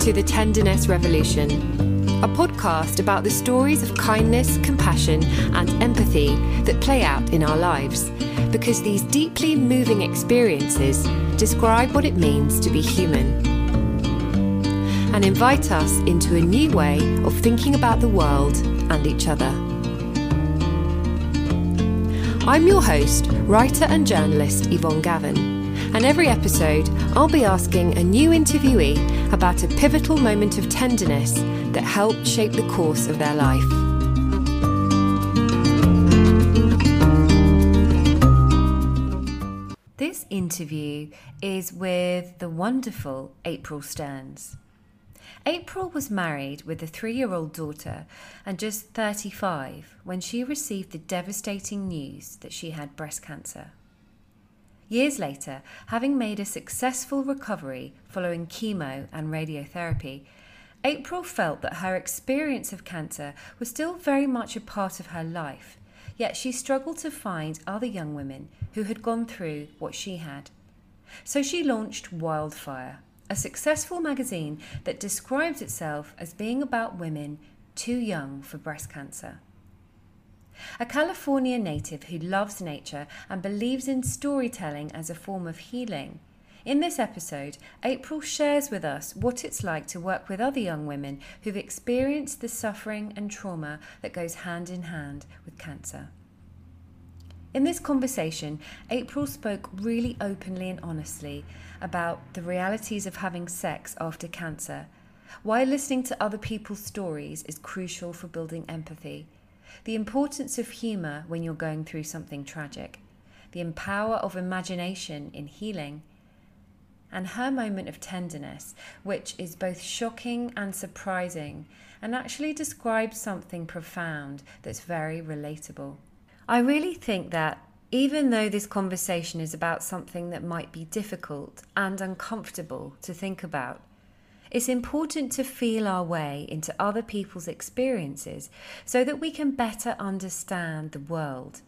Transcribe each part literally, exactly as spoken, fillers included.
to The Tenderness Revolution, a podcast about the stories of kindness, compassion, and empathy that play out in our lives, because these deeply moving experiences describe what it means to be human and invite us into a new way of thinking about the world and each other. I'm your host, writer and journalist Yvonne Gavin. And every episode, I'll be asking a new interviewee about a pivotal moment of tenderness that helped shape the course of their life. This interview is with the wonderful April Stearns. April was married with a three-year-old daughter and just thirty-five when she received the devastating news that she had breast cancer. Years later, having made a successful recovery following chemo and radiotherapy, April felt that her experience of cancer was still very much a part of her life, yet she struggled to find other young women who had gone through what she had. So she launched Wildfire, a successful magazine that describes itself as being about women too young for breast cancer. A California native who loves nature and believes in storytelling as a form of healing. In this episode, April shares with us what it's like to work with other young women who've experienced the suffering and trauma that goes hand in hand with cancer. In this conversation, April spoke really openly and honestly about the realities of having sex after cancer, why listening to other people's stories is crucial for building empathy, the importance of humour when you're going through something tragic, the power of imagination in healing, and her moment of tenderness, which is both shocking and surprising, and actually describes something profound that's very relatable. I really think that even though this conversation is about something that might be difficult and uncomfortable to think about, it's important to feel our way into other people's experiences so that we can better understand the world.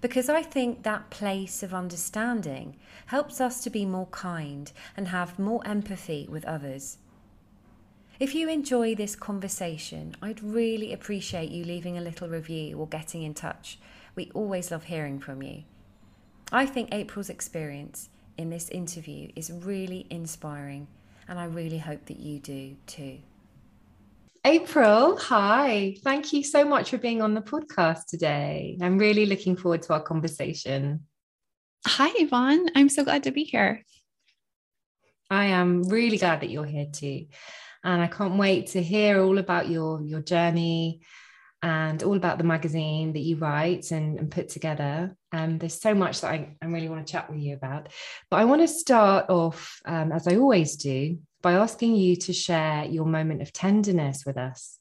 Because I think that place of understanding helps us to be more kind and have more empathy with others. If you enjoy this conversation, I'd really appreciate you leaving a little review or getting in touch. We always love hearing from you. I think April's experience in this interview is really inspiring. And I really hope that you do too. April, hi. Thank you so much for being on the podcast today. I'm really looking forward to our conversation. Hi, Yvonne. I'm so glad to be here. I am really glad that you're here too. And I can't wait to hear all about your, your journey and all about the magazine that you write and, and put together. Um, there's so much that I, I really want to chat with you about. But I want to start off, um, as I always do, by asking you to share your moment of tenderness with us.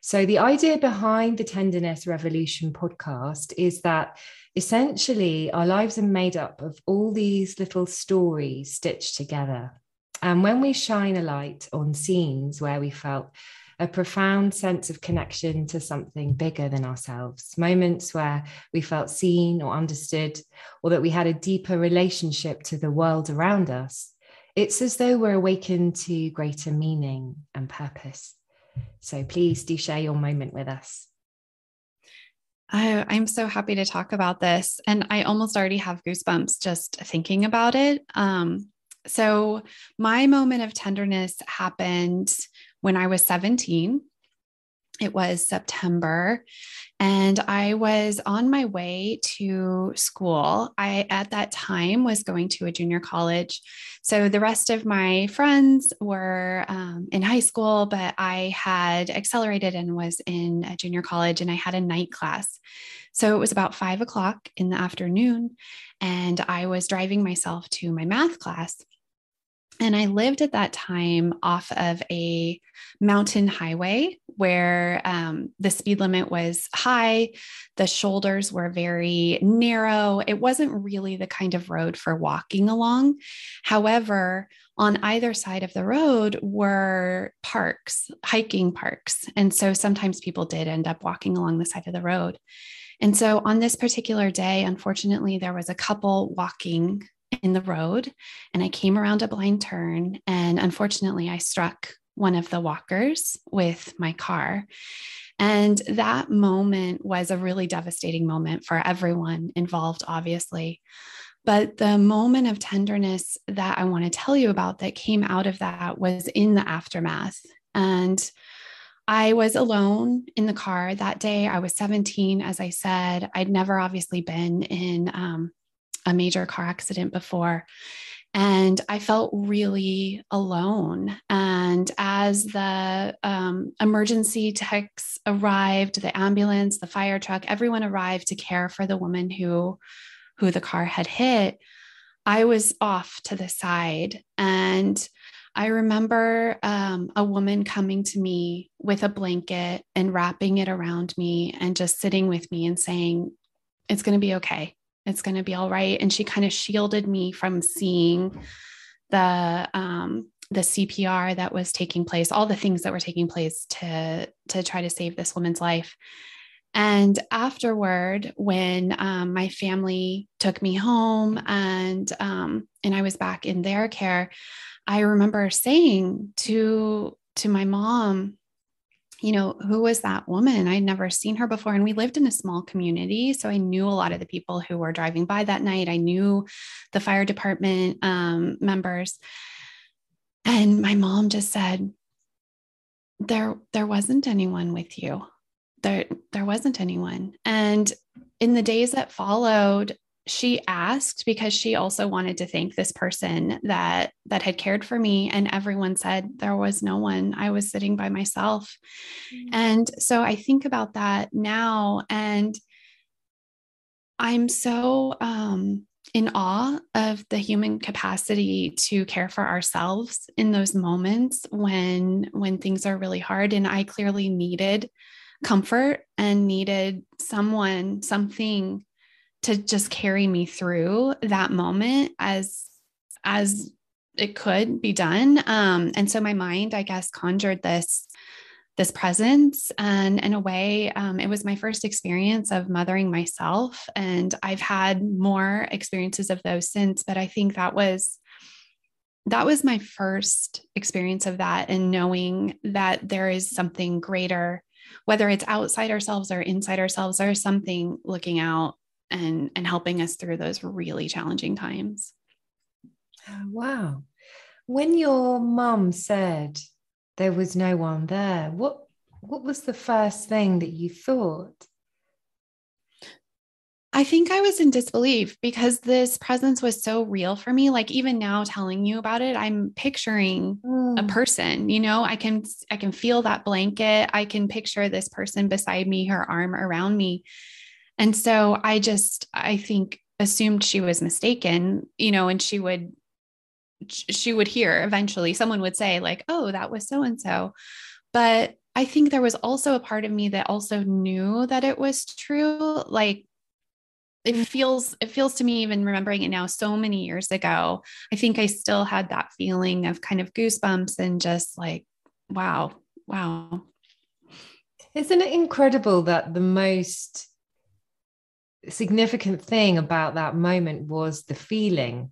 So the idea behind the Tenderness Revolution podcast is that essentially our lives are made up of all these little stories stitched together. And when we shine a light on scenes where we felt a profound sense of connection to something bigger than ourselves, moments where we felt seen or understood, or that we had a deeper relationship to the world around us, it's as though we're awakened to greater meaning and purpose. So please do share your moment with us. Oh, I'm so happy to talk about this. And I almost already have goosebumps just thinking about it. Um, so my moment of tenderness happened when I was seventeen, it was September, and I was on my way to school. I, at that time, was going to a junior college. So the rest of my friends were um, in high school, but I had accelerated and was in a junior college, and I had a night class. So it was about five o'clock in the afternoon, and I was driving myself to my math class. And I lived at that time off of a mountain highway where um, the speed limit was high. The shoulders were very narrow. It wasn't really the kind of road for walking along. However, on either side of the road were parks, hiking parks. And so sometimes people did end up walking along the side of the road. And so on this particular day, unfortunately, there was a couple walking in the road, and I came around a blind turn, and unfortunately I struck one of the walkers with my car. And that moment was a really devastating moment for everyone involved, obviously. But the moment of tenderness that I want to tell you about that came out of that was in the aftermath. And I was alone in the car that day. I was seventeen, as I said. I'd never obviously been in um, a major car accident before. And I felt really alone. And as the um, emergency techs arrived, the ambulance, the fire truck, everyone arrived to care for the woman who, who the car had hit, I was off to the side. And I remember um, a woman coming to me with a blanket and wrapping it around me and just sitting with me and saying, "It's going to be okay. It's going to be all right." And she kind of shielded me from seeing the, um, the C P R that was taking place, all the things that were taking place to, to try to save this woman's life. And afterward, when, um, my family took me home and, um, and I was back in their care, I remember saying to, to my mom, you know, "Who was that woman? I'd never seen her before." And we lived in a small community. So I knew a lot of the people who were driving by that night. I knew the fire department um, members. And my mom just said, there, there wasn't anyone with you. There, there wasn't anyone. And in the days that followed, she asked, because she also wanted to thank this person that, that had cared for me. And everyone said, there was no one. I was sitting by myself. Mm-hmm. And so I think about that now, and I'm so, um, in awe of the human capacity to care for ourselves in those moments when, when things are really hard. And I clearly needed comfort and needed someone, something to just carry me through that moment as, as it could be done. Um, and so my mind, I guess, conjured this, this presence, and in a way, um, it was my first experience of mothering myself. And I've had more experiences of those since, but I think that was, that was my first experience of that, and knowing that there is something greater, whether it's outside ourselves or inside ourselves, or something looking out and, and helping us through those really challenging times. Wow. When your mum said there was no one there, what, what was the first thing that you thought? I think I was in disbelief, because this presence was so real for me. Like, even now telling you about it, I'm picturing mm. a person, you know, I can, I can feel that blanket. I can picture this person beside me, her arm around me. And so I just, I think, assumed she was mistaken, you know, and she would, she would hear eventually, someone would say like, "Oh, that was so-and-so." But I think there was also a part of me that also knew that it was true. Like, It feels, it feels to me, even remembering it now, so many years ago, I think I still had that feeling of kind of goosebumps and just like, wow, wow. Isn't it incredible that the most significant thing about that moment was the feeling?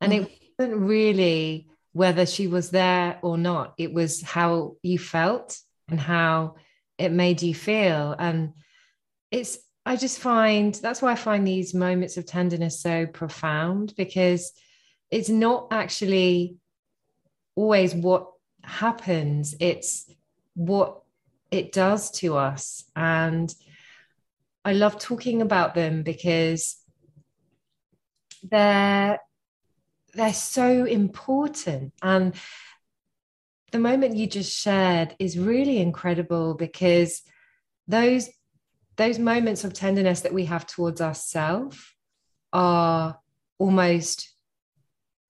And mm-hmm. it wasn't really whether she was there or not. It was how you felt and how it made you feel. And it's, I just find, that's why I find these moments of tenderness so profound, because it's not actually always what happens, it's what it does to us. And I love talking about them because they're, they're so important. And the moment you just shared is really incredible, because those Those moments of tenderness that we have towards ourselves are almost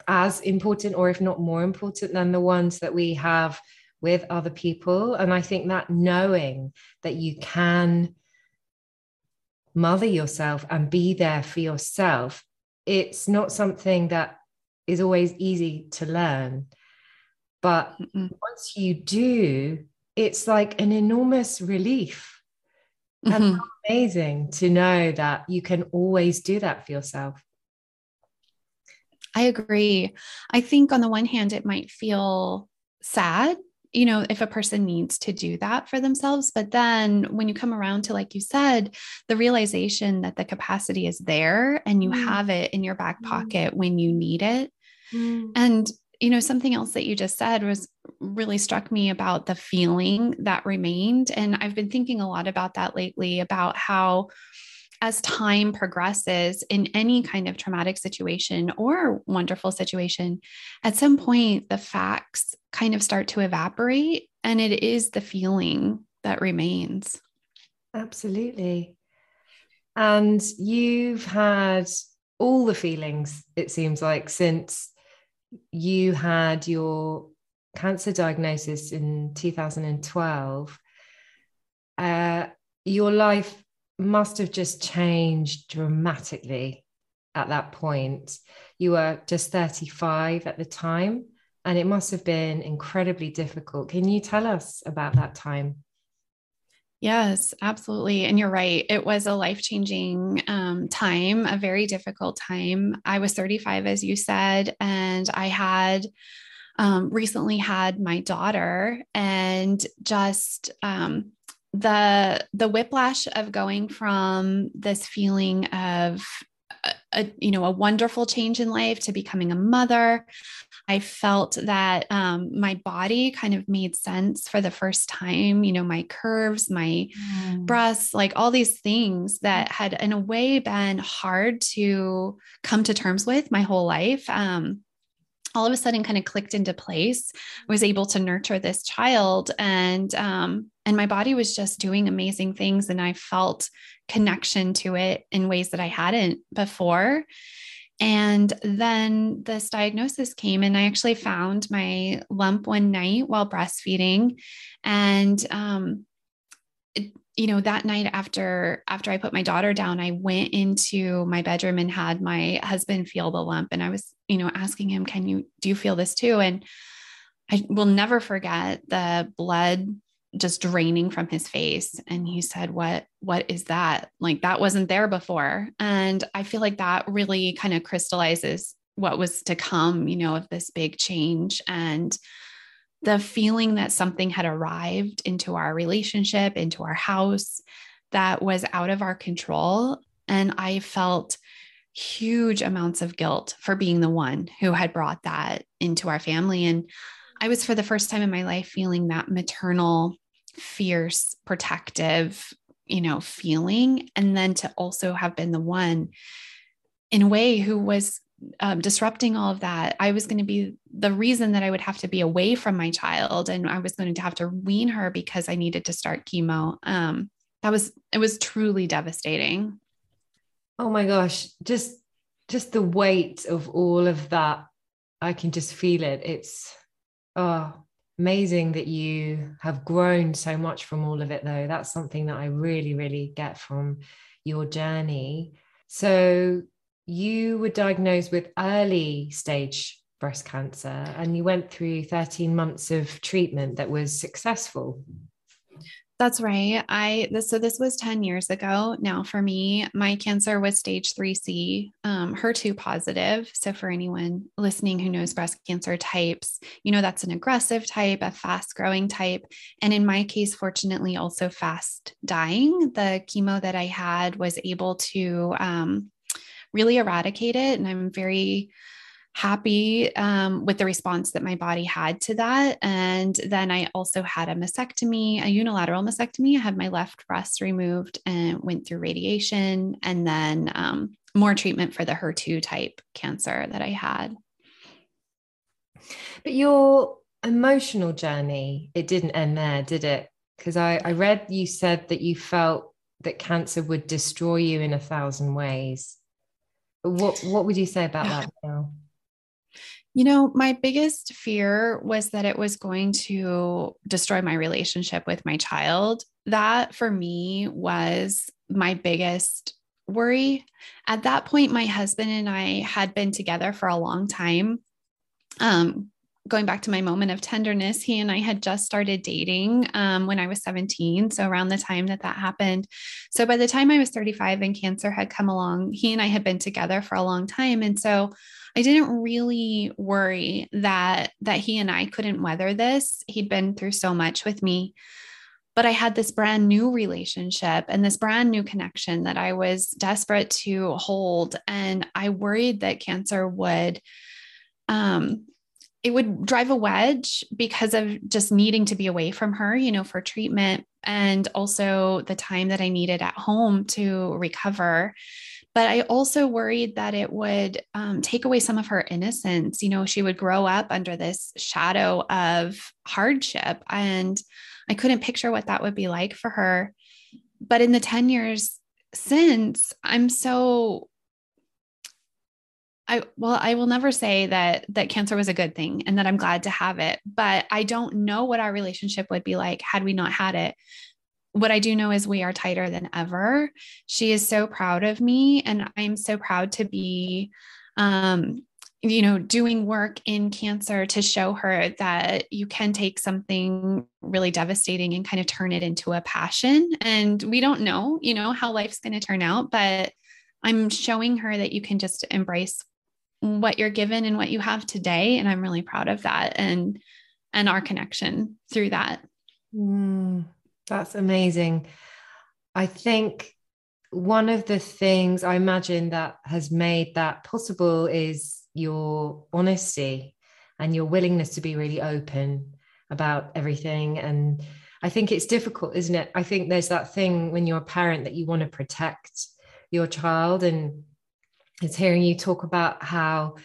as important, or if not more important, than the ones that we have with other people. And I think that knowing that you can mother yourself and be there for yourself, it's not something that is always easy to learn. But mm-hmm. once you do, it's like an enormous relief. Mm-hmm. And amazing to know that you can always do that for yourself. I agree. I think on the one hand, it might feel sad you know, if a person needs to do that for themselves. But then when you come around to, like you said, the realization that the capacity is there and you mm. have it in your back pocket mm. when you need it. Mm. And, you know, something else that you just said was really struck me about the feeling that remained. And I've been thinking a lot about that lately, about how as time progresses in any kind of traumatic situation or wonderful situation, at some point, the facts kind of start to evaporate, and it is the feeling that remains. Absolutely. And you've had all the feelings, it seems like, since you had your cancer diagnosis in two thousand twelve. Uh, your life must have just changed dramatically at that point. You were just thirty-five at the time, and it must have been incredibly difficult. Can you tell us about that time? Yes, absolutely. And you're right. It was a life-changing um, time, a very difficult time. I was thirty-five, as you said, and I had um, recently had my daughter, and just, um, the, the whiplash of going from this feeling of a, a, you know, a wonderful change in life to becoming a mother. I felt that, um, my body kind of made sense for the first time, you know, my curves, my mm. breasts, like all these things that had in a way been hard to come to terms with my whole life. Um, all of a sudden kind of clicked into place. I was able to nurture this child, and, um, and my body was just doing amazing things. And I felt connection to it in ways that I hadn't before. And then this diagnosis came, and I actually found my lump one night while breastfeeding. And, um, it, you know, that night after, after I put my daughter down, I went into my bedroom and had my husband feel the lump. And I was, you know, asking him, can you, do you feel this too? And I will never forget the blood just draining from his face. And he said, what, what is that? Like, that wasn't there before. And I feel like that really kind of crystallizes what was to come, you know, of this big change. And the feeling that something had arrived into our relationship, into our house, that was out of our control. And I felt huge amounts of guilt for being the one who had brought that into our family. And I was, for the first time in my life, feeling that maternal, fierce, protective, you know, feeling. And then to also have been the one in a way who was Um, disrupting all of that. I was going to be the reason that I would have to be away from my child, and I was going to have to wean her because I needed to start chemo. Um, that was, it was truly devastating. Oh my gosh. Just, just the weight of all of that. I can just feel it. It's oh, amazing that you have grown so much from all of it though. That's something that I really, really get from your journey. So you were diagnosed with early stage breast cancer, and you went through thirteen months of treatment that was successful. That's right. I, this, so this was ten years ago now for me. My cancer was stage three C, um, H E R two positive. So for anyone listening who knows breast cancer types, you know, that's an aggressive type, a fast growing type. And in my case, fortunately, also fast dying. The chemo that I had was able to, um, really eradicate it. And I'm very happy um, with the response that my body had to that. And then I also had a mastectomy, a unilateral mastectomy. I had my left breast removed and went through radiation, and then um, more treatment for the H E R two type cancer that I had. But your emotional journey, it didn't end there, did it? Because I, I read you said that you felt that cancer would destroy you in a thousand ways. What what would you say about that now? You know, my biggest fear was that it was going to destroy my relationship with my child. That for me was my biggest worry. At that point, my husband and I had been together for a long time, um, going back to my moment of tenderness, he and I had just started dating um, when I was seventeen. So around the time that that happened. So by the time I was thirty-five and cancer had come along, he and I had been together for a long time. And so I didn't really worry that, that he and I couldn't weather this. He'd been through so much with me, but I had this brand new relationship and this brand new connection that I was desperate to hold. And I worried that cancer would, um, it would drive a wedge because of just needing to be away from her, you know, for treatment, and also the time that I needed at home to recover. But I also worried that it would um, take away some of her innocence. You know, she would grow up under this shadow of hardship, and I couldn't picture what that would be like for her. But in the ten years since, I'm so I, well, I will never say that, that cancer was a good thing and that I'm glad to have it, but I don't know what our relationship would be like had we not had it. What I do know is we are tighter than ever. She is so proud of me, and I'm so proud to be, um, you know, doing work in cancer to show her that you can take something really devastating and kind of turn it into a passion. And we don't know, you know, how life's going to turn out, but I'm showing her that you can just embrace what you're given and what you have today. And I'm really proud of that and, and our connection through that. Mm, that's amazing. I think one of the things I imagine that has made that possible is your honesty and your willingness to be really open about everything. And I think it's difficult, isn't it? I think there's that thing when you're a parent that you want to protect your child, and it's hearing you talk about how,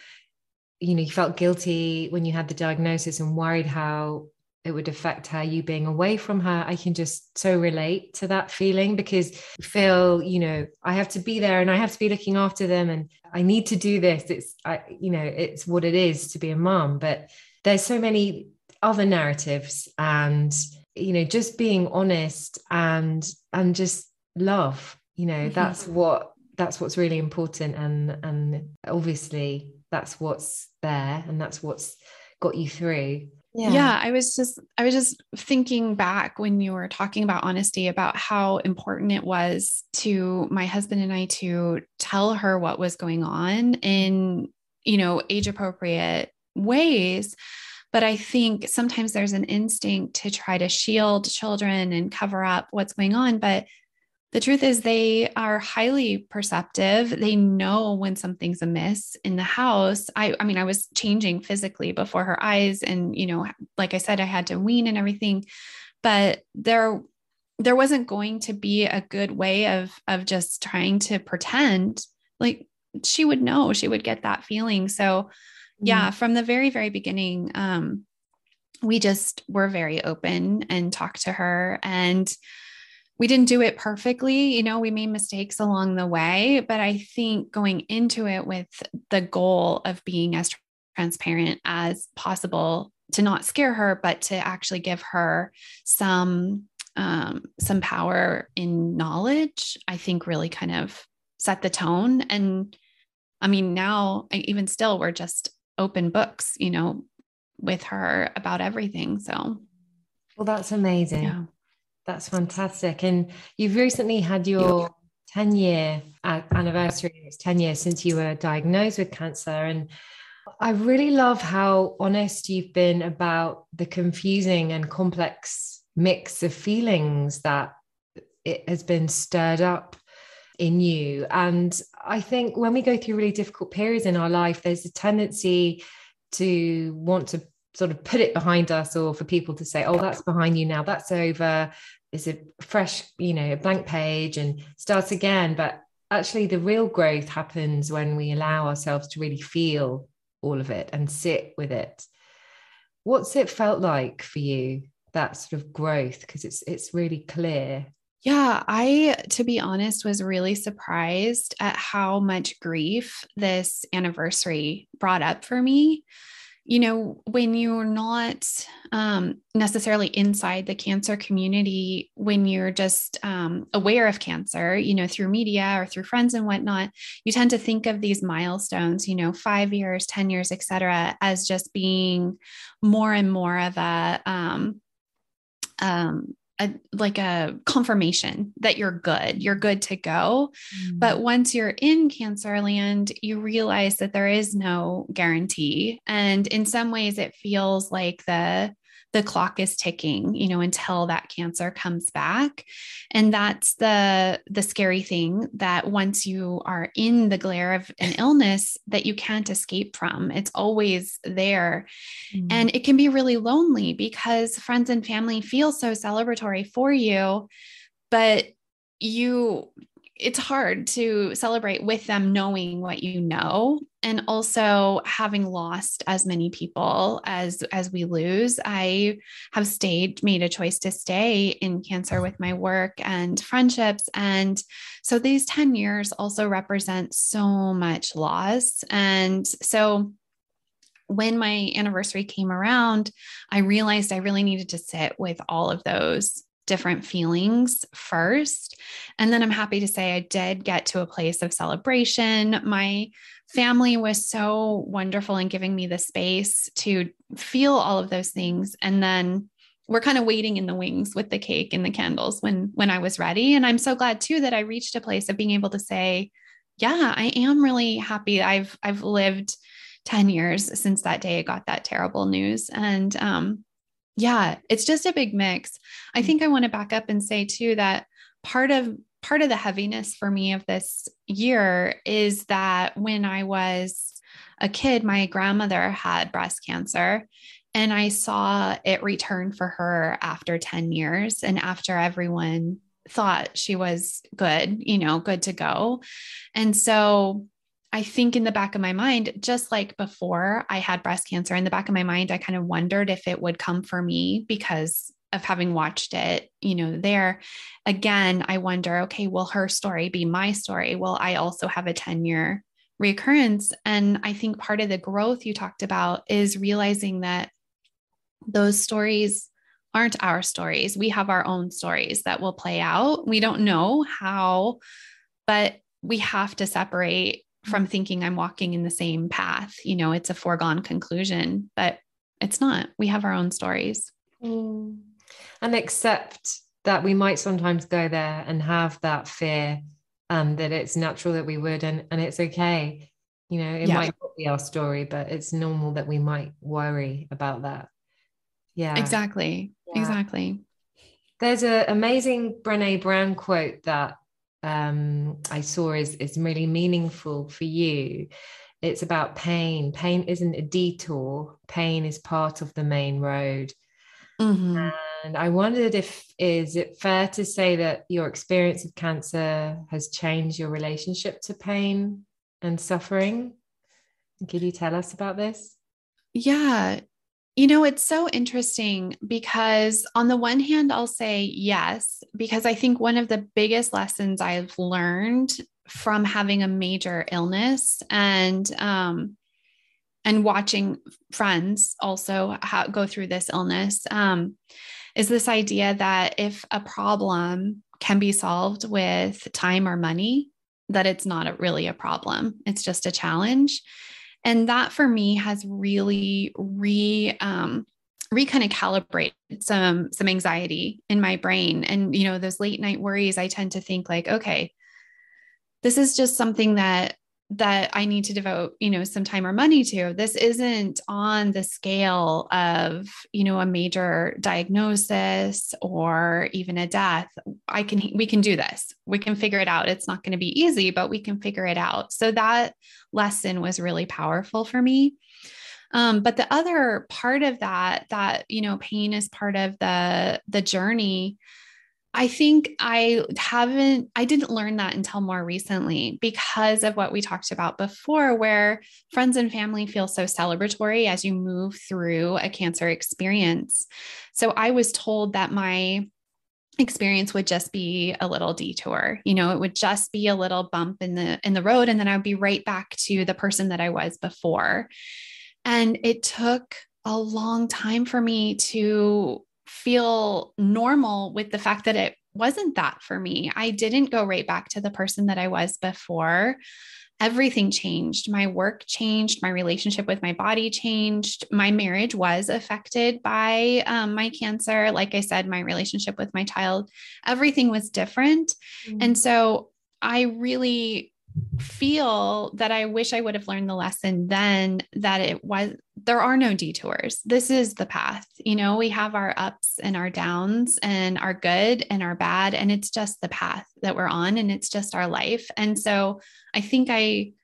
you know, you felt guilty when you had the diagnosis and worried how it would affect her, you being away from her. I can just so relate to that feeling, because you feel, you know, I have to be there and I have to be looking after them and I need to do this. It's, I, you know, it's what it is to be a mom, but there's so many other narratives, and, you know, just being honest and, and just love, you know, that's mm-hmm. what, that's what's really important. And, and obviously that's what's there and that's what's got you through. Yeah. yeah, I was just, I was just thinking back when you were talking about honesty, about how important it was to my husband and I to tell her what was going on in, you know, age appropriate ways. But I think sometimes there's an instinct to try to shield children and cover up what's going on. But the truth is they are highly perceptive. They know when something's amiss in the house. I, I mean, I was changing physically before her eyes. And, you know, like I said, I had to wean and everything, but there, there wasn't going to be a good way of, of just trying to pretend. Like, she would know, she would get that feeling. So yeah, mm. from the very, very beginning, um, we just were very open and talked to her, and we didn't do it perfectly. You know, we made mistakes along the way, but I think going into it with the goal of being as transparent as possible to not scare her, but to actually give her some, um, some power in knowledge, I think really kind of set the tone. And I mean, now even still, we're just open books, you know, with her about everything. So. Well, that's amazing. Yeah. That's fantastic. And you've recently had your ten year anniversary. It's ten years since you were diagnosed with cancer. And I really love how honest you've been about the confusing and complex mix of feelings that it has been stirred up in you. And I think when we go through really difficult periods in our life, there's a tendency to want to sort of put it behind us, or for people to say, oh, that's behind you now, that's over, it's a fresh, you know, a blank page and starts again. But actually the real growth happens when we allow ourselves to really feel all of it and sit with it. What's it felt like for you, that sort of growth? Because it's it's really clear. Yeah, I, to be honest, was really surprised at how much grief this anniversary brought up for me. you know, when you're not um, necessarily inside the cancer community, when you're just um, aware of cancer, you know, through media or through friends and whatnot, you tend to think of these milestones, you know, five years, ten years, et cetera, as just being more and more of a, um, um, A, like a confirmation that you're good, you're good to go. Mm. But once you're in cancer land, you realize that there is no guarantee. And in some ways it feels like the, the clock is ticking, you know, until that cancer comes back. And that's the, the scary thing, that once you are in the glare of an illness that you can't escape from, it's always there. Mm-hmm. And it can be really lonely because friends and family feel so celebratory for you, but you, it's hard to celebrate with them knowing what you know, and also having lost as many people as, as we lose. I have stayed, made a choice to stay in cancer with my work and friendships. And so these ten years also represent so much loss. And so when my anniversary came around, I realized I really needed to sit with all of those different feelings first. And then I'm happy to say I did get to a place of celebration. My family was so wonderful in giving me the space to feel all of those things. And then we're kind of waiting in the wings with the cake and the candles when, when I was ready. And I'm so glad too, that I reached a place of being able to say, yeah, I am really happy. I've, I've lived ten years since that day I got that terrible news. And, um, yeah, it's just a big mix. I think I want to back up and say too, that part of, part of the heaviness for me of this year is that when I was a kid, my grandmother had breast cancer, and I saw it return for her after ten years and after everyone thought she was good, you know, good to go. And so I think in the back of my mind, just like before I had breast cancer, in the back of my mind, I kind of wondered if it would come for me because of having watched it, you know, there. Again, I wonder, okay, will her story be my story? Will I also have a ten year recurrence? And I think part of the growth you talked about is realizing that those stories aren't our stories. We have our own stories that will play out. We don't know how, but we have to separate from thinking I'm walking in the same path. You know, it's a foregone conclusion, but it's not. We have our own stories. Mm. And accept that we might sometimes go there and have that fear, um, that it's natural that we would, and, and it's okay. You know, it yeah. might not be our story, but it's normal that we might worry about that. Yeah, exactly. Yeah. Exactly. There's an amazing Brene Brown quote that um I saw is is really meaningful for you. It's about pain pain isn't a detour, pain is part of the main road. Mm-hmm. And I wondered, if is it fair to say that your experience of cancer has changed your relationship to pain and suffering? Could you tell us about this? Yeah, you know, it's so interesting because on the one hand, I'll say yes, because I think one of the biggest lessons I've learned from having a major illness and, um, and watching friends also how, go through this illness, um, is this idea that if a problem can be solved with time or money, that it's not a, really a problem. It's just a challenge. And that for me has really re, um, re kind of calibrated some, some anxiety in my brain. And, you know, those late night worries, I tend to think like, okay, this is just something that, that I need to devote, you know, some time or money to. This isn't on the scale of, you know, a major diagnosis or even a death. I can, we can do this. We can figure it out. It's not going to be easy, but we can figure it out. So that lesson was really powerful for me. Um, but the other part of that, that, you know, pain is part of the, the journey. I think I haven't, I didn't learn that until more recently because of what we talked about before, where friends and family feel so celebratory as you move through a cancer experience. So I was told that my experience would just be a little detour, you know, it would just be a little bump in the, in the road. And then I would be right back to the person that I was before. And it took a long time for me to feel normal with the fact that it wasn't that for me. I didn't go right back to the person that I was before. Everything changed. My work changed. My relationship with my body changed. My marriage was affected by um, my cancer. Like I said, my relationship with my child, everything was different. Mm-hmm. And so I really feel that I wish I would have learned the lesson then, that it was, there are no detours. This is the path. You know, we have our ups and our downs and our good and our bad, and it's just the path that we're on, and it's just our life. And so I think I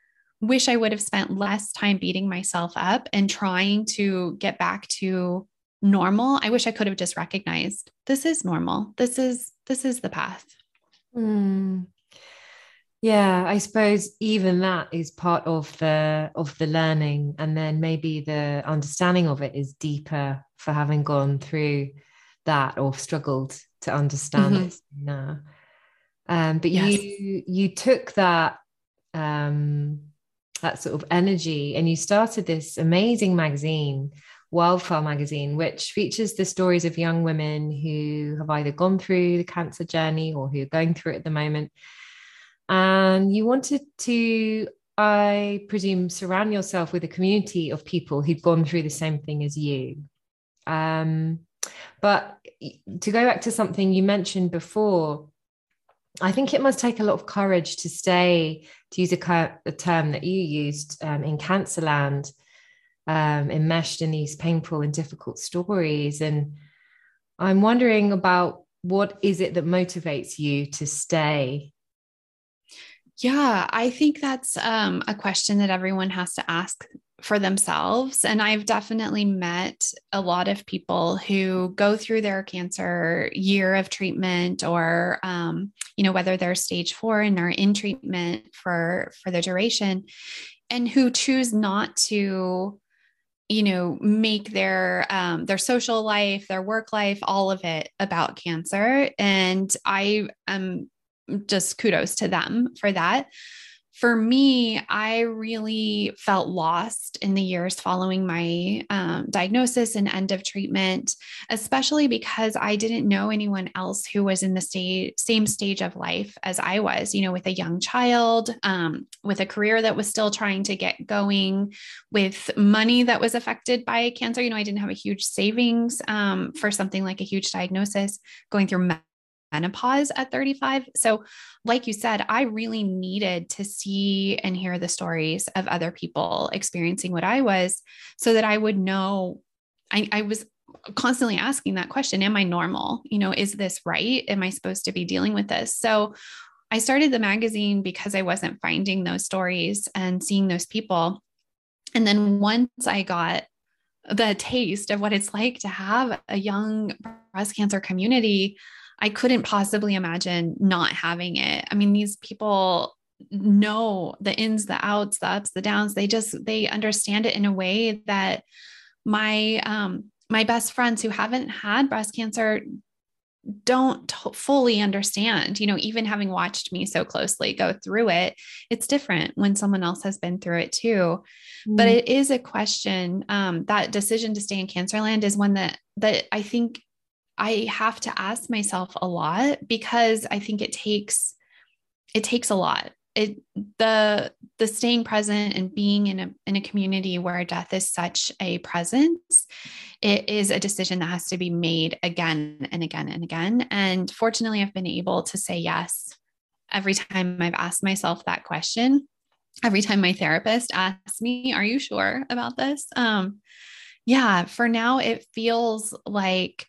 wish I would have spent less time beating myself up and trying to get back to normal. I wish I could have just recognized this is normal. This is, this is the path. Mm. Yeah, I suppose even that is part of the of the learning, and then maybe the understanding of it is deeper for having gone through that or struggled to understand mm-hmm. it now. Um, but yes. you you took that um, that sort of energy, and you started this amazing magazine, Wildfire magazine, which features the stories of young women who have either gone through the cancer journey or who are going through it at the moment. And you wanted to, I presume, surround yourself with a community of people who've gone through the same thing as you. Um, but to go back to something you mentioned before, I think it must take a lot of courage to stay, to use a, a term that you used, um, in cancer land, um, enmeshed in these painful and difficult stories. And I'm wondering about what is it that motivates you to stay? Yeah, I think that's um, a question that everyone has to ask for themselves. And I've definitely met a lot of people who go through their cancer year of treatment, or, um, you know, whether they're stage four and are in treatment for, for the duration, and who choose not to, you know, make their, um, their social life, their work life, all of it about cancer. And I am just kudos to them for that. For me, I really felt lost in the years following my um, diagnosis and end of treatment, especially because I didn't know anyone else who was in the sta- same stage of life as I was, you know, with a young child, um, with a career that was still trying to get going, with money that was affected by cancer. You know, I didn't have a huge savings um, for something like a huge diagnosis, going through med- menopause at thirty-five. So like you said, I really needed to see and hear the stories of other people experiencing what I was, so that I would know. I, I was constantly asking that question. Am I normal? You know, is this right? Am I supposed to be dealing with this? So I started the magazine because I wasn't finding those stories and seeing those people. And then once I got the taste of what it's like to have a young breast cancer community, I couldn't possibly imagine not having it. I mean, these people know the ins, the outs, the ups, the downs. They just, they understand it in a way that my, um, my best friends who haven't had breast cancer don't t- fully understand. You know, even having watched me so closely go through it, it's different when someone else has been through it too. Mm. But it is a question, um, that decision to stay in Cancerland is one that, that I think I have to ask myself a lot, because I think it takes, it takes a lot. It, the, the staying present and being in a, in a community where death is such a presence, it is a decision that has to be made again and again and again. And fortunately, I've been able to say yes every time I've asked myself that question. Every time my therapist asks me, are you sure about this? Um, yeah, for now it feels like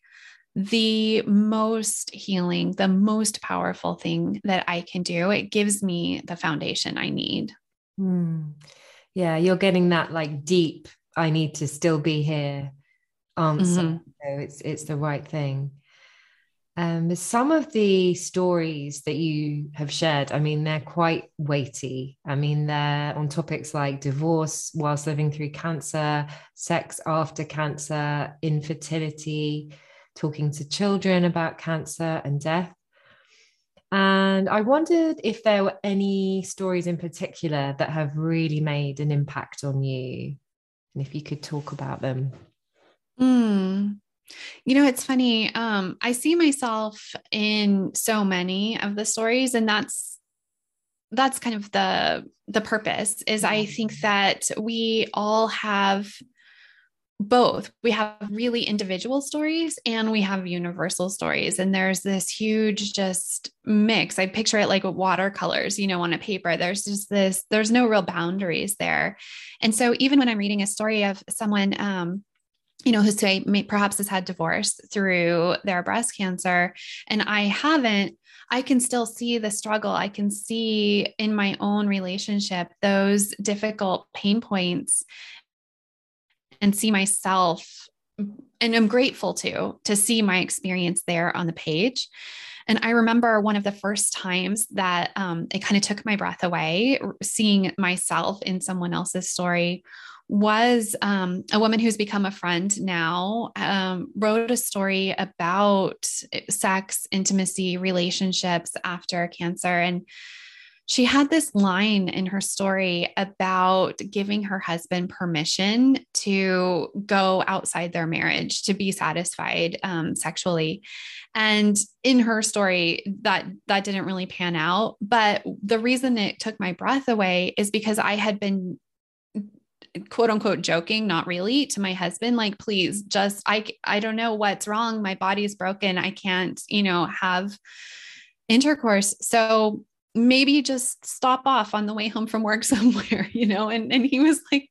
the most healing, the most powerful thing that I can do. It gives me the foundation I need. Mm. Yeah. You're getting that like deep, I need to still be here answer. Mm-hmm. So it's, it's the right thing. Um, some of the stories that you have shared, I mean, they're quite weighty. I mean, they're on topics like divorce whilst living through cancer, sex after cancer, infertility, talking to children about cancer and death. And I wondered if there were any stories in particular that have really made an impact on you. and if you could talk about them. Mm. You know, it's funny. Um, I see myself in so many of the stories, and that's, that's kind of the, the purpose is I think that we all have both. We have really individual stories and we have universal stories. And there's this huge just mix. I picture it like watercolors, you know, on a paper. There's just this, there's no real boundaries there. And so even when I'm reading a story of someone, um, you know, who say may, perhaps has had divorce through their breast cancer, and I haven't, I can still see the struggle. I can see in my own relationship those difficult pain points and see myself, and I'm grateful to, to see my experience there on the page. And I remember one of the first times that um, it kind of took my breath away, seeing myself in someone else's story, was um, a woman who's become a friend now, um, wrote a story about sex, intimacy, relationships after cancer. And she had this line in her story about giving her husband permission to go outside their marriage, to be satisfied um, sexually. And in her story, that, that didn't really pan out. But the reason it took my breath away is because I had been quote unquote joking, not really, to my husband, like, please just, I, I don't know what's wrong. My body's broken. I can't, you know, have intercourse. So maybe just stop off on the way home from work somewhere, you know? And, and he was like,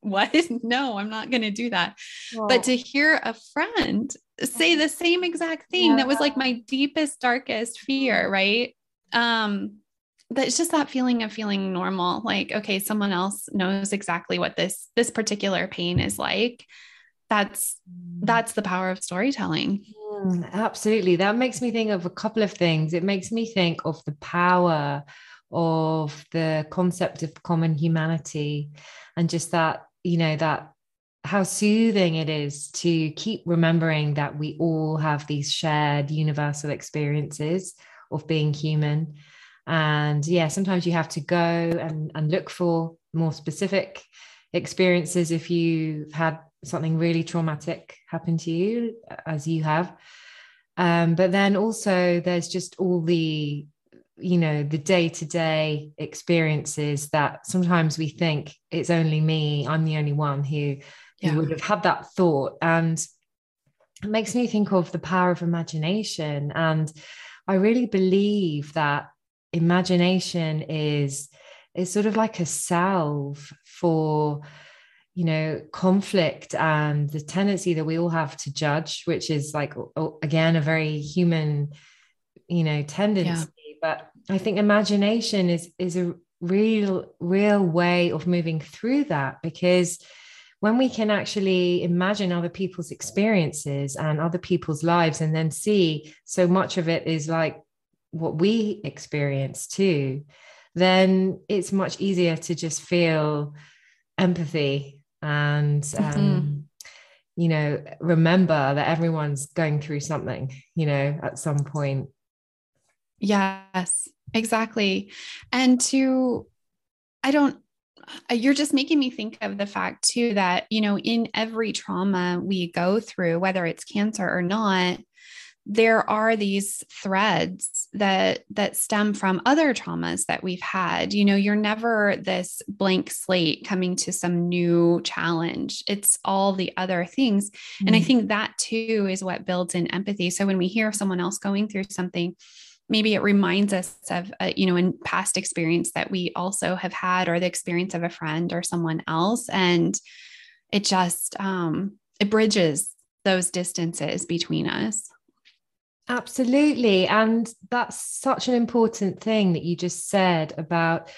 what? No, I'm not going to do that. Wow. But to hear a friend say the same exact thing, yeah, that was like my deepest, darkest fear. Right. Um, But it's just that feeling of feeling normal. Like, okay, someone else knows exactly what this, this particular pain is like. That's, that's the power of storytelling. Mm, absolutely. That makes me think of a couple of things. It makes me think of the power of the concept of common humanity, and just that, you know, that how soothing it is to keep remembering that we all have these shared universal experiences of being human. And yeah, sometimes you have to go and, and look for more specific experiences if you've had something really traumatic happen to you, as you have. Um, but then also there's just all the, you know, the day-to-day experiences that sometimes we think it's only me, I'm the only one who, who yeah. would have had that thought. And it makes me think of the power of imagination. And I really believe that imagination is is sort of like a salve for, you know, conflict and the tendency that we all have to judge, which is like, again, a very human, you know, tendency. Yeah. But I think imagination is is a real, real way of moving through that, because when we can actually imagine other people's experiences and other people's lives, and then see so much of it is like what we experience too, then it's much easier to just feel empathy and, mm-hmm. um, you know, remember that everyone's going through something, you know, at some point. Yes, exactly. And to, I don't, you're just making me think of the fact too, that, you know, in every trauma we go through, whether it's cancer or not, there are these threads that, that stem from other traumas that we've had. You know, you're never this blank slate coming to some new challenge. It's all the other things. Mm-hmm. And I think that too is what builds in empathy. So when we hear of someone else going through something, maybe it reminds us of, uh, you know, in past experience that we also have had, or the experience of a friend or someone else. And it just, um, it bridges those distances between us. Absolutely. And that's such an important thing that you just said about,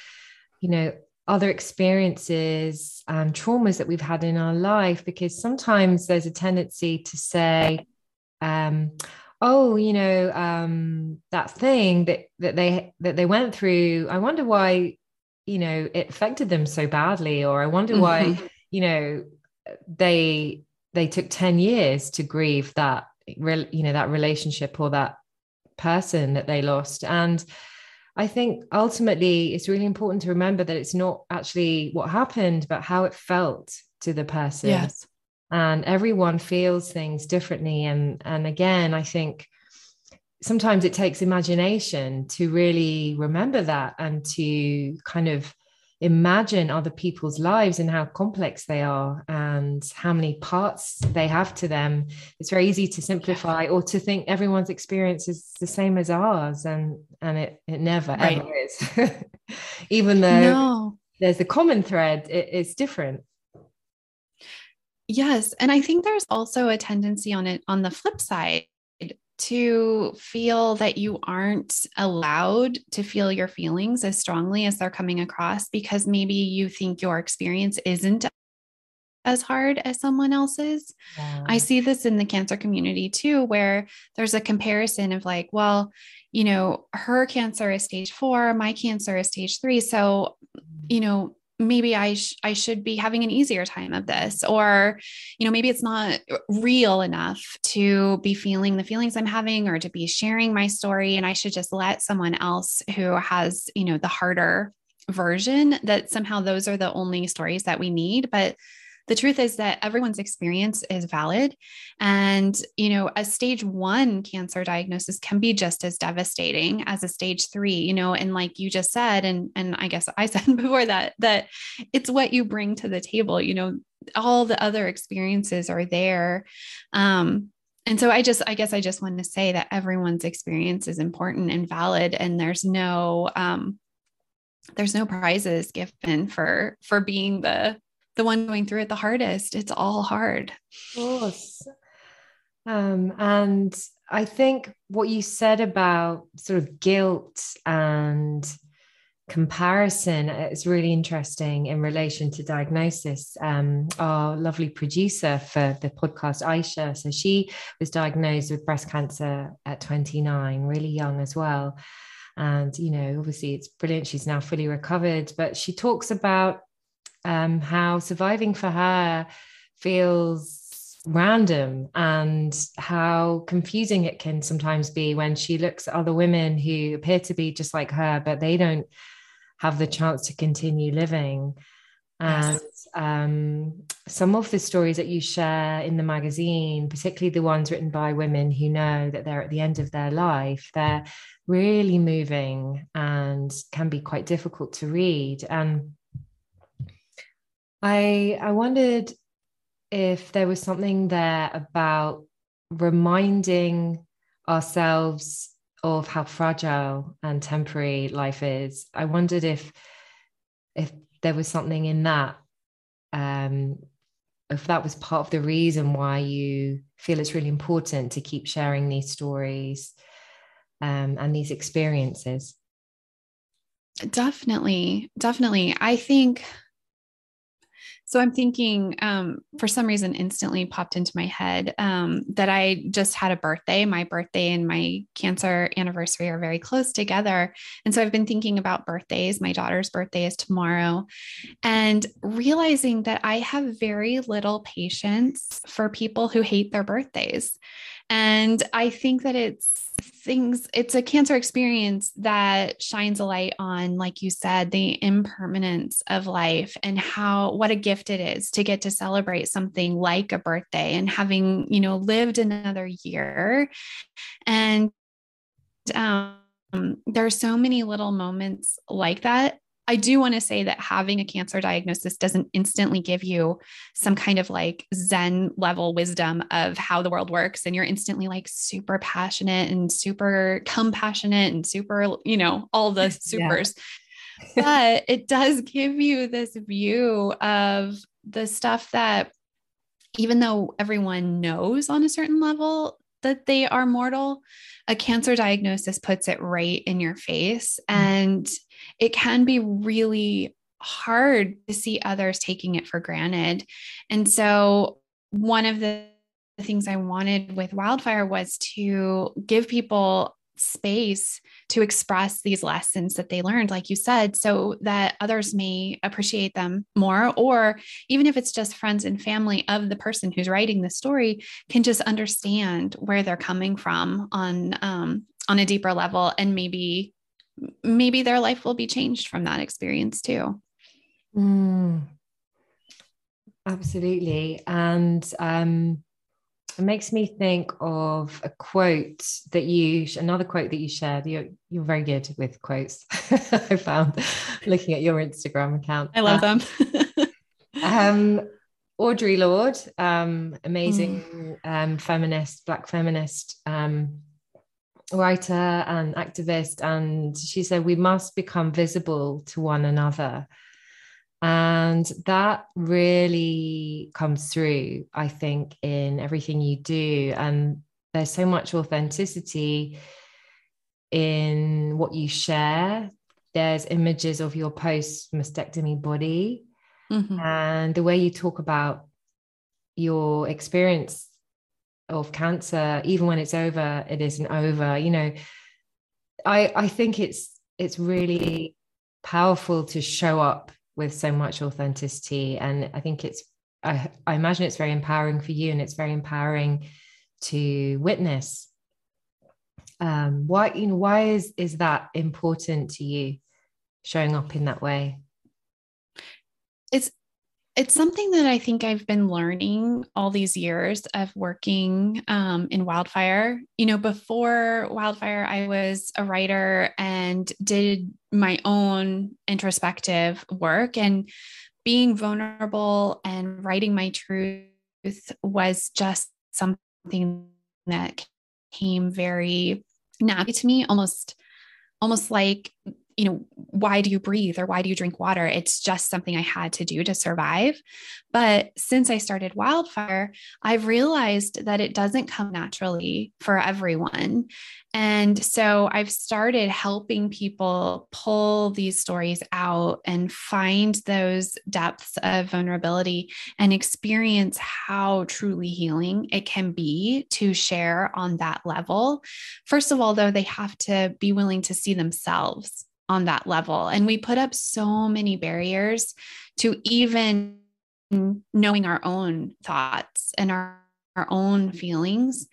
you know, other experiences and traumas that we've had in our life, because sometimes there's a tendency to say, um, oh, you know, um, that thing that, that they, that they went through, I wonder why, you know, it affected them so badly, or I wonder mm-hmm. why, you know, they, they took ten years to grieve that, you know, that relationship or that person that they lost. And I think ultimately it's really important to remember that it's not actually what happened, but how it felt to the person. Yes. And everyone feels things differently. And, and again, I think sometimes it takes imagination to really remember that and to kind of imagine other people's lives and how complex they are and how many parts they have to them. It's very easy to simplify or to think everyone's experience is the same as ours, and and it it never right. ever is. Even though no. there's a common thread, it, it's different. Yes, and I think there's also a tendency on it on the flip side to feel that you aren't allowed to feel your feelings as strongly as they're coming across, because maybe you think your experience isn't as hard as someone else's. Yeah. I see this in the cancer community too, where there's a comparison of like, well, you know, her cancer is stage four, my cancer is stage three. So, you know, maybe I, sh- I should be having an easier time of this, or, you know, maybe it's not real enough to be feeling the feelings I'm having or to be sharing my story. And I should just let someone else who has, you know, the harder version, that somehow those are the only stories that we need. But the truth is that everyone's experience is valid. And, you know, a stage one cancer diagnosis can be just as devastating as a stage three, you know, and like you just said, and, and I guess I said before that, that it's what you bring to the table, you know, all the other experiences are there. Um, and so I just, I guess I just wanted to say that everyone's experience is important and valid, and there's no, um, there's no prizes given for, for being the, the one going through it the hardest. It's all hard. Of course. Um, and I think what you said about sort of guilt and comparison is really interesting in relation to diagnosis. Um, our lovely producer for the podcast, Aisha, so she was diagnosed with breast cancer at twenty-nine, really young as well. And, you know, obviously it's brilliant. She's now fully recovered, but she talks about Um, how surviving for her feels random and how confusing it can sometimes be when she looks at other women who appear to be just like her, but they don't have the chance to continue living. And yes. um, some of the stories that you share in the magazine, particularly the ones written by women who know that they're at the end of their life, they're really moving and can be quite difficult to read. And I I wondered if there was something there about reminding ourselves of how fragile and temporary life is. I wondered if if there was something in that, um, if that was part of the reason why you feel it's really important to keep sharing these stories um, and these experiences. Definitely, definitely. I think... So I'm thinking, um, for some reason, instantly popped into my head um, that I just had a birthday. My birthday and my cancer anniversary are very close together. And so I've been thinking about birthdays. My daughter's birthday is tomorrow, and realizing that I have very little patience for people who hate their birthdays. And I think that it's things, it's a cancer experience that shines a light on, like you said, the impermanence of life and how, what a gift it is to get to celebrate something like a birthday and having, you know, lived another year. And um, there are so many little moments like that. I do want to say that having a cancer diagnosis doesn't instantly give you some kind of like Zen level wisdom of how the world works. And you're instantly like super passionate and super compassionate and super, you know, all the supers, yeah. But it does give you this view of the stuff that, even though everyone knows on a certain level that they are mortal, a cancer diagnosis puts it right in your face. And it can be really hard to see others taking it for granted. And so one of the things I wanted with Wildfire was to give people space to express these lessons that they learned, like you said, so that others may appreciate them more, or even if it's just friends and family of the person who's writing the story can just understand where they're coming from on, um, on a deeper level, and maybe maybe their life will be changed from that experience too. Mm, absolutely. And um, it makes me think of a quote that you, another quote that you shared. You're, you're very good with quotes. I found looking at your Instagram account. I love them. um, Audre Lorde, um, amazing, mm. um, feminist, Black feminist, um, writer and activist. And she said, we must become visible to one another. And that really comes through, I think, in everything you do. And there's so much authenticity in what you share. There's images of your post-mastectomy body, mm-hmm. and the way you talk about your experience of cancer, even when it's over, it isn't over. You know, I I think it's it's really powerful to show up with so much authenticity. And I think it's, I, I imagine it's very empowering for you, and it's very empowering to witness. Um, why, you know, why is, is that important to you, showing up in that way? It's, it's something that I think I've been learning all these years of working um, in Wildfire. You know, before Wildfire, I was a writer and did my own introspective work, and being vulnerable and writing my truth was just something that came very natural to me, almost, almost like, you know, why do you breathe or why do you drink water? It's just something I had to do to survive. But since I started Wildfire, I've realized that it doesn't come naturally for everyone. And so I've started helping people pull these stories out and find those depths of vulnerability and experience how truly healing it can be to share on that level. First of all, though, they have to be willing to see themselves on that level. And we put up so many barriers to even knowing our own thoughts and our, our own feelings.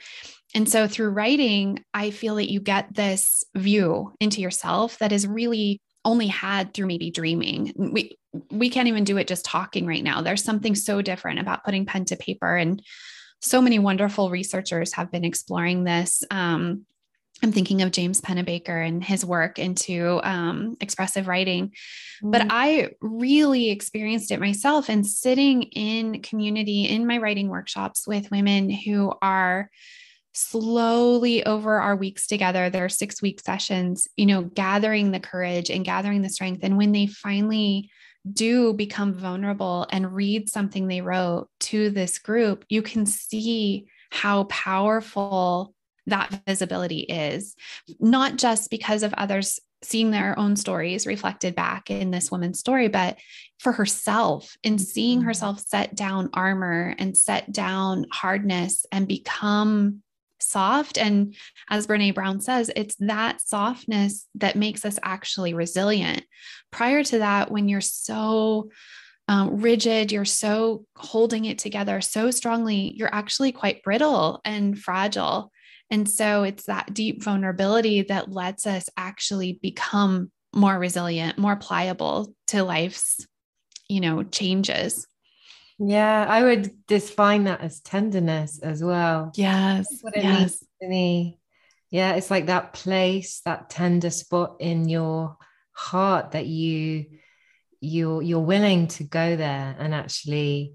And so through writing, I feel that you get this view into yourself that is really only had through maybe dreaming. We, we can't even do it just talking right now. There's something so different about putting pen to paper. And so many wonderful researchers have been exploring this. Um, I'm thinking of James Pennebaker and his work into um, expressive writing, mm. but I really experienced it myself, and sitting in community in my writing workshops with women who are slowly over our weeks together, their six week sessions, you know, gathering the courage and gathering the strength. And when they finally do become vulnerable and read something they wrote to this group, you can see how powerful that visibility is, not just because of others seeing their own stories reflected back in this woman's story, but for herself, in seeing herself set down armor and set down hardness and become soft. And as Brene Brown says, it's that softness that makes us actually resilient. Prior to that, when you're so Um, rigid, you're so holding it together so strongly, you're actually quite brittle and fragile. And so it's that deep vulnerability that lets us actually become more resilient, more pliable to life's, you know, changes. Yeah. I would define that as tenderness as well. Yes. That's what it yes. means to me. Yeah. It's like that place, that tender spot in your heart that you you're, you're willing to go there and actually,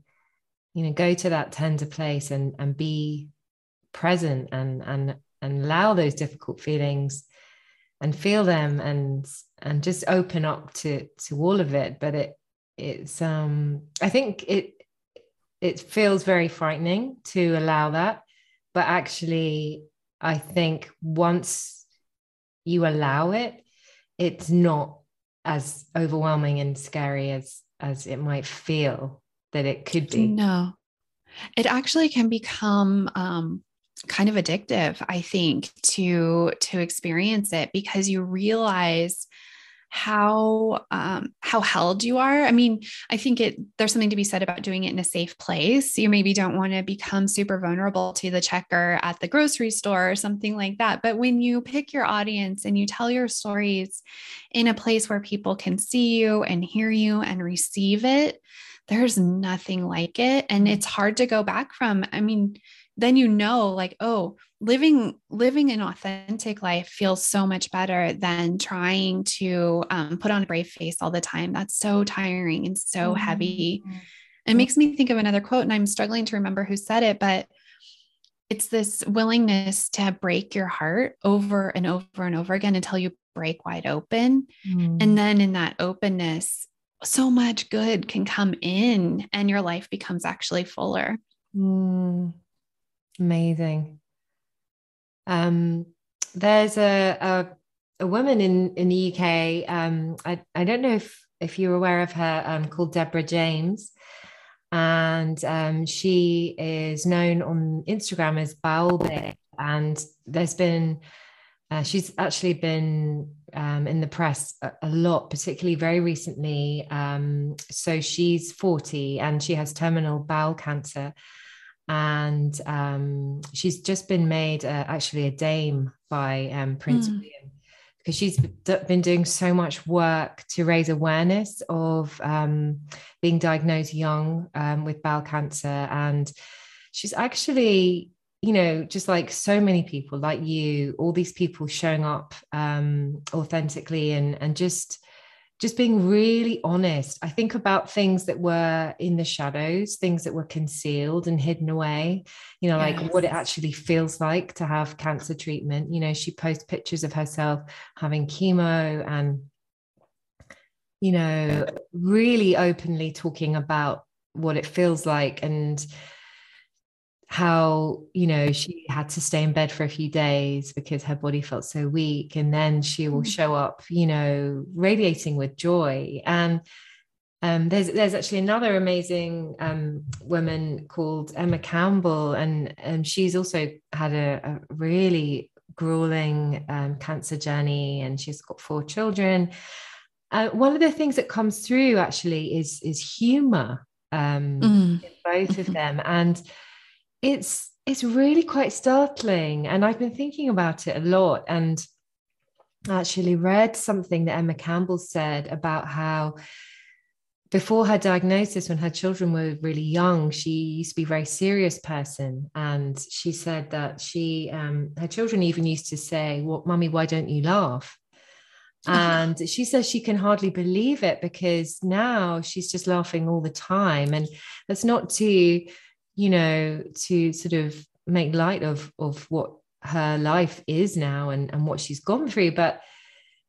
you know, go to that tender place and, and be present and, and, and allow those difficult feelings and feel them and, and just open up to, to all of it. But it, it's, um, I think it, it feels very frightening to allow that, but actually I think once you allow it, it's not as overwhelming and scary as, as it might feel that it could be. No, it actually can become um, kind of addictive, I think, to, to experience it, because you realize how, um, how held you are. I mean, I think it, there's something to be said about doing it in a safe place. You maybe don't want to become super vulnerable to the checker at the grocery store or something like that. But when you pick your audience and you tell your stories in a place where people can see you and hear you and receive it, there's nothing like it. And it's hard to go back from. I mean, then you know, like, oh, living, living an authentic life feels so much better than trying to um, put on a brave face all the time. That's so tiring and so heavy. Mm-hmm. It makes me think of another quote, and I'm struggling to remember who said it, but it's this willingness to break your heart over and over and over again until you break wide open. Mm-hmm. And then in that openness, so much good can come in and your life becomes actually fuller. Mm. Amazing. Um, there's a, a, a woman in, in the U K. Um, I, I don't know if, if you're aware of her, um, called Deborah James. And, um, she is known on Instagram as Bowel Bay. And there's been, uh, she's actually been, um, in the press a, a lot, particularly very recently. Um, so she's forty and she has terminal bowel cancer. And um, she's just been made uh, actually a dame by um, Prince mm. William, because she's been doing so much work to raise awareness of um, being diagnosed young um, with bowel cancer. And she's actually, you know, just like so many people like you, all these people showing up um, authentically and, and just just being really honest. I think about things that were in the shadows, things that were concealed and hidden away, you know, yes. like what it actually feels like to have cancer treatment. You know, she posts pictures of herself having chemo and, you know, really openly talking about what it feels like and how, you know, she had to stay in bed for a few days because her body felt so weak. And then she will show up, you know, radiating with joy. And um, there's, there's actually another amazing um, woman called Emma Campbell. And, and she's also had a, a really grueling um, cancer journey, and she's got four children. Uh, one of the things that comes through actually is, is humor um, mm. in both of them. And It's it's really quite startling, and I've been thinking about it a lot, and actually read something that Emma Campbell said about how before her diagnosis, when her children were really young, she used to be a very serious person, and she said that she um, her children even used to say, "Well, Mummy, why don't you laugh?" And she says she can hardly believe it, because now she's just laughing all the time, and that's not to you know, to sort of make light of, of what her life is now and, and what she's gone through. But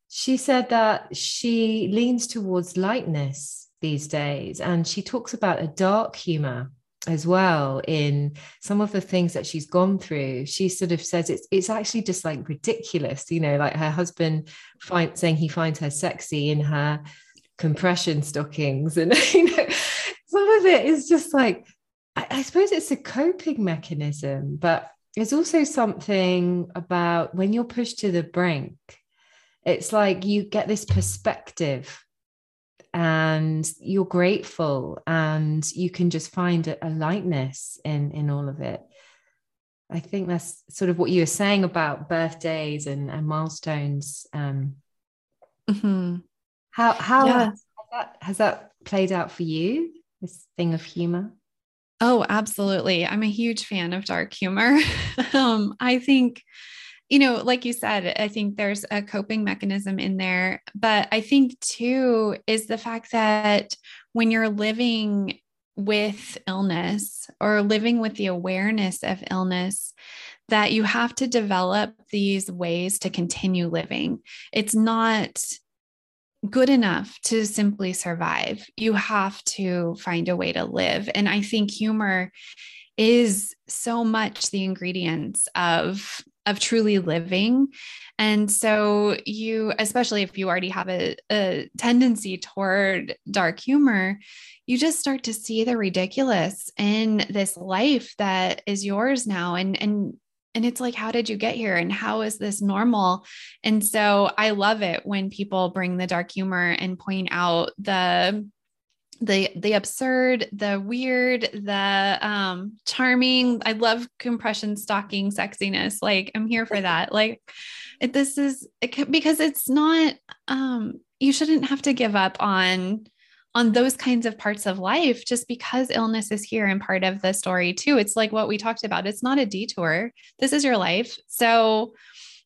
she said that she leans towards lightness these days. And she talks about a dark humor as well in some of the things that she's gone through. She sort of says it's, it's actually just like ridiculous, you know, like her husband find, saying he finds her sexy in her compression stockings. And, you know, some of it is just like, I suppose it's a coping mechanism, but there's also something about when you're pushed to the brink, it's like you get this perspective and you're grateful and you can just find a, a lightness in, in all of it. I think that's sort of what you were saying about birthdays and, and milestones. Um, mm-hmm. How, how yeah. has, that, has that played out for you, this thing of humor? Oh, absolutely. I'm a huge fan of dark humor. um, I think, you know, like you said, I think there's a coping mechanism in there, but I think too, is the fact that when you're living with illness or living with the awareness of illness, that you have to develop these ways to continue living. It's not good enough to simply survive. You have to find a way to live. And I think humor is so much the ingredients of, of truly living. And so you, especially if you already have a, a tendency toward dark humor, you just start to see the ridiculous in this life that is yours now. And, and And it's like, how did you get here? And how is this normal? And so I love it when people bring the dark humor and point out the, the, the absurd, the weird, the, um, charming. I love compression stocking sexiness. Like, I'm here for that. Like it, this is it can, because it's not, um, you shouldn't have to give up on, on those kinds of parts of life, just because illness is here and part of the story too. It's like what we talked about. It's not a detour. This is your life. So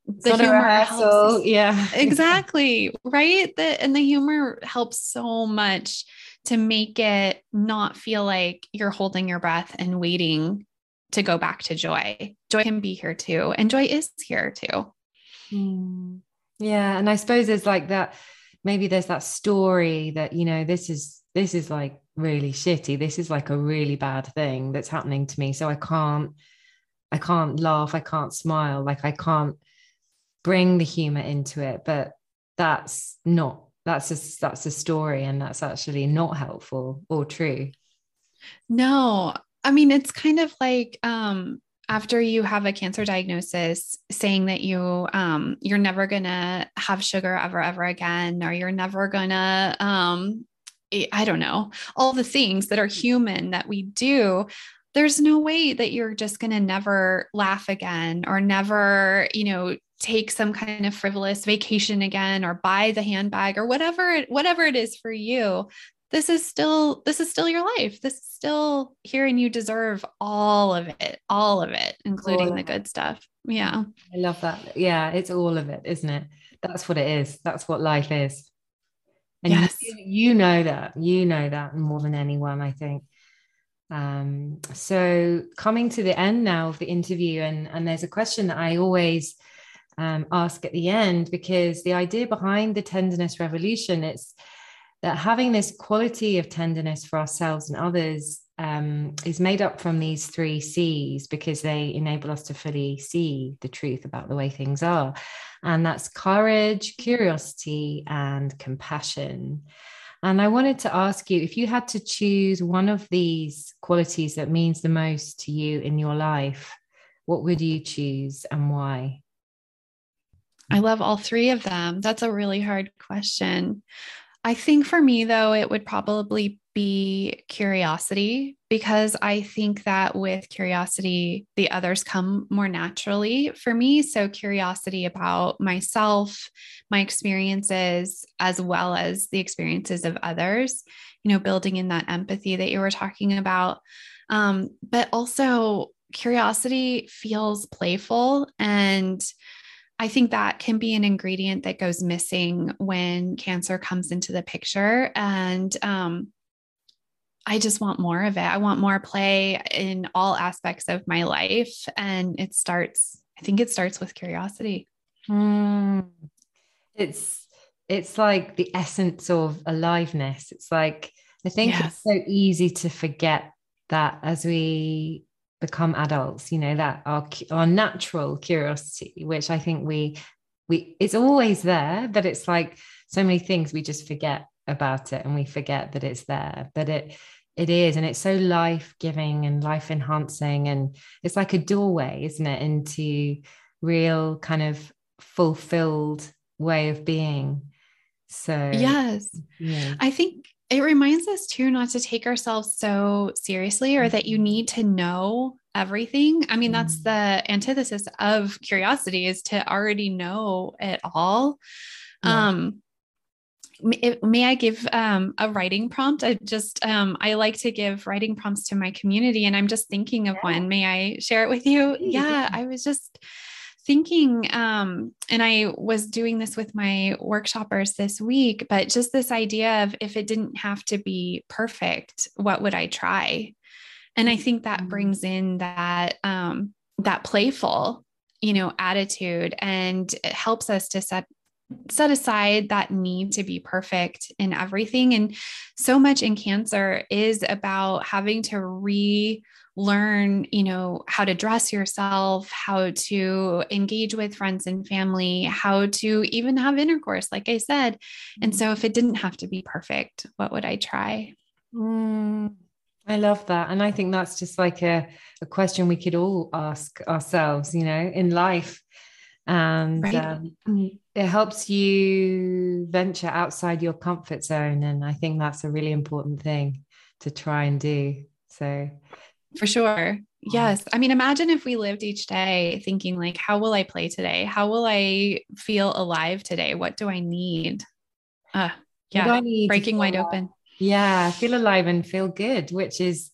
the humor helps. Yeah, exactly. Right. The, and the humor helps so much to make it not feel like you're holding your breath and waiting to go back to joy. Joy can be here too. And joy is here too. Mm. Yeah. And I suppose there's like that, maybe there's that story that, you know, this is, this is like really shitty. This is like a really bad thing that's happening to me. So I can't, I can't laugh. I can't smile. Like I can't bring the humor into it, but that's not, that's a, that's a story. And that's actually not helpful or true. No, I mean, it's kind of like, um, after you have a cancer diagnosis, saying that you, um, you're never gonna have sugar ever, ever again, or you're never gonna, um, I don't know, all the things that are human that we do, there's no way that you're just gonna never laugh again, or never, you know, take some kind of frivolous vacation again, or buy the handbag or whatever, whatever it is for you. This is still, this is still your life. This is still here, and you deserve all of it, all of it, including all the good stuff. Yeah. I love that. Yeah. It's all of it, isn't it? That's what it is. That's what life is. And yes, you, you know that, you know that more than anyone, I think. Um, so coming to the end now of the interview, and, and there's a question that I always um, ask at the end, because the idea behind the Tenderness Revolution, it's, that having this quality of tenderness for ourselves and others um, is made up from these three C's, because they enable us to fully see the truth about the way things are. And that's courage, curiosity, and compassion. And I wanted to ask you, if you had to choose one of these qualities that means the most to you in your life, what would you choose and why? I love all three of them. That's a really hard question. I think for me, though, it would probably be curiosity, because I think that with curiosity, the others come more naturally for me. So curiosity about myself, my experiences, as well as the experiences of others, you know, building in that empathy that you were talking about. Um, but also curiosity feels playful, and I think that can be an ingredient that goes missing when cancer comes into the picture. And, um, I just want more of it. I want more play in all aspects of my life. And it starts, I think it starts with curiosity. Mm. It's, it's like the essence of aliveness. It's like, I think yes, it's so easy to forget that as we become adults, you know, that our our natural curiosity, which I think we we it's always there, but it's like so many things we just forget about it, and we forget that it's there, but it it is, and it's so life-giving and life-enhancing, and it's like a doorway, isn't it, into real kind of fulfilled way of being. So yes, yeah. I think it reminds us too, not to take ourselves so seriously, or that you need to know everything. I mean, that's the antithesis of curiosity, is to already know it all. Yeah. Um, may, may I give, um, a writing prompt? I just, um, I like to give writing prompts to my community, and I'm just thinking of yeah. one. May I share it with you? Yeah. I was just thinking, um, and I was doing this with my workshoppers this week, but just this idea of, if it didn't have to be perfect, what would I try? And I think that brings in that, um, that playful, you know, attitude, and it helps us to set, set aside that need to be perfect in everything. And so much in cancer is about having to re learn, you know, how to dress yourself, how to engage with friends and family, how to even have intercourse, like I said. And so if it didn't have to be perfect, what would I try? Mm, I love that. And I think that's just like a, a question we could all ask ourselves, you know, in life. And right. um, it helps you venture outside your comfort zone. And I think that's a really important thing to try and do. So for sure. Yes. I mean, imagine if we lived each day thinking like, how will I play today? How will I feel alive today? What do I need? Uh, yeah. Need breaking wide alive. Open. Yeah. Feel alive and feel good, which is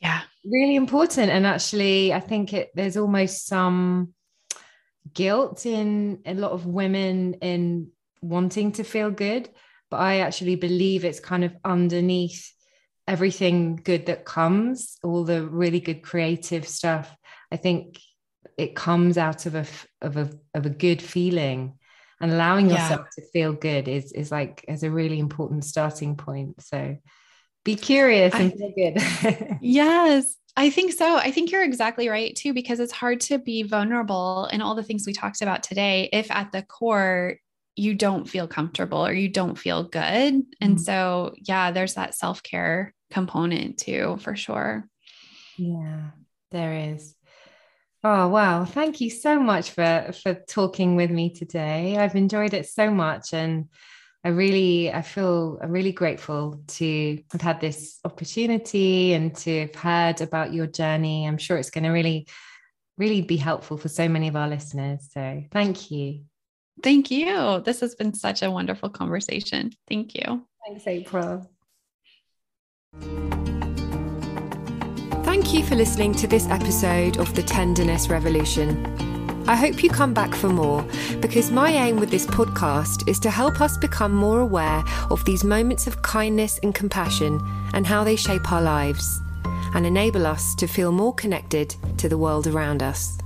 yeah, really important. And actually I think it, there's almost some guilt in a lot of women in wanting to feel good, but I actually believe it's kind of underneath everything good that comes, all the really good creative stuff. I think it comes out of a of a of a good feeling, and allowing yeah. yourself to feel good is is like is a really important starting point. So be curious and I, feel good. Yes, I think so. I think you're exactly right too, because it's hard to be vulnerable in all the things we talked about today if at the core you don't feel comfortable or you don't feel good. And mm-hmm. so, yeah, there's that self-care component too, for sure. Yeah, there is. Oh, wow. Thank you so much for, for talking with me today. I've enjoyed it so much. And I really, I feel I'm really grateful to have had this opportunity and to have heard about your journey. I'm sure it's going to really, really be helpful for so many of our listeners. So thank you. Thank you. This has been such a wonderful conversation. Thank you. Thanks, April. Thank you for listening to this episode of The Tenderness Revolution. I hope you come back for more, because my aim with this podcast is to help us become more aware of these moments of kindness and compassion and how they shape our lives and enable us to feel more connected to the world around us.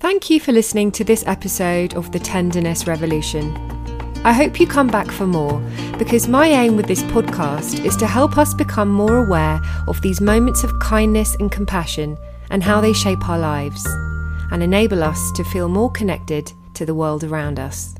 Thank you for listening to this episode of The Tenderness Revolution. I hope you come back for more, because my aim with this podcast is to help us become more aware of these moments of kindness and compassion and how they shape our lives and enable us to feel more connected to the world around us.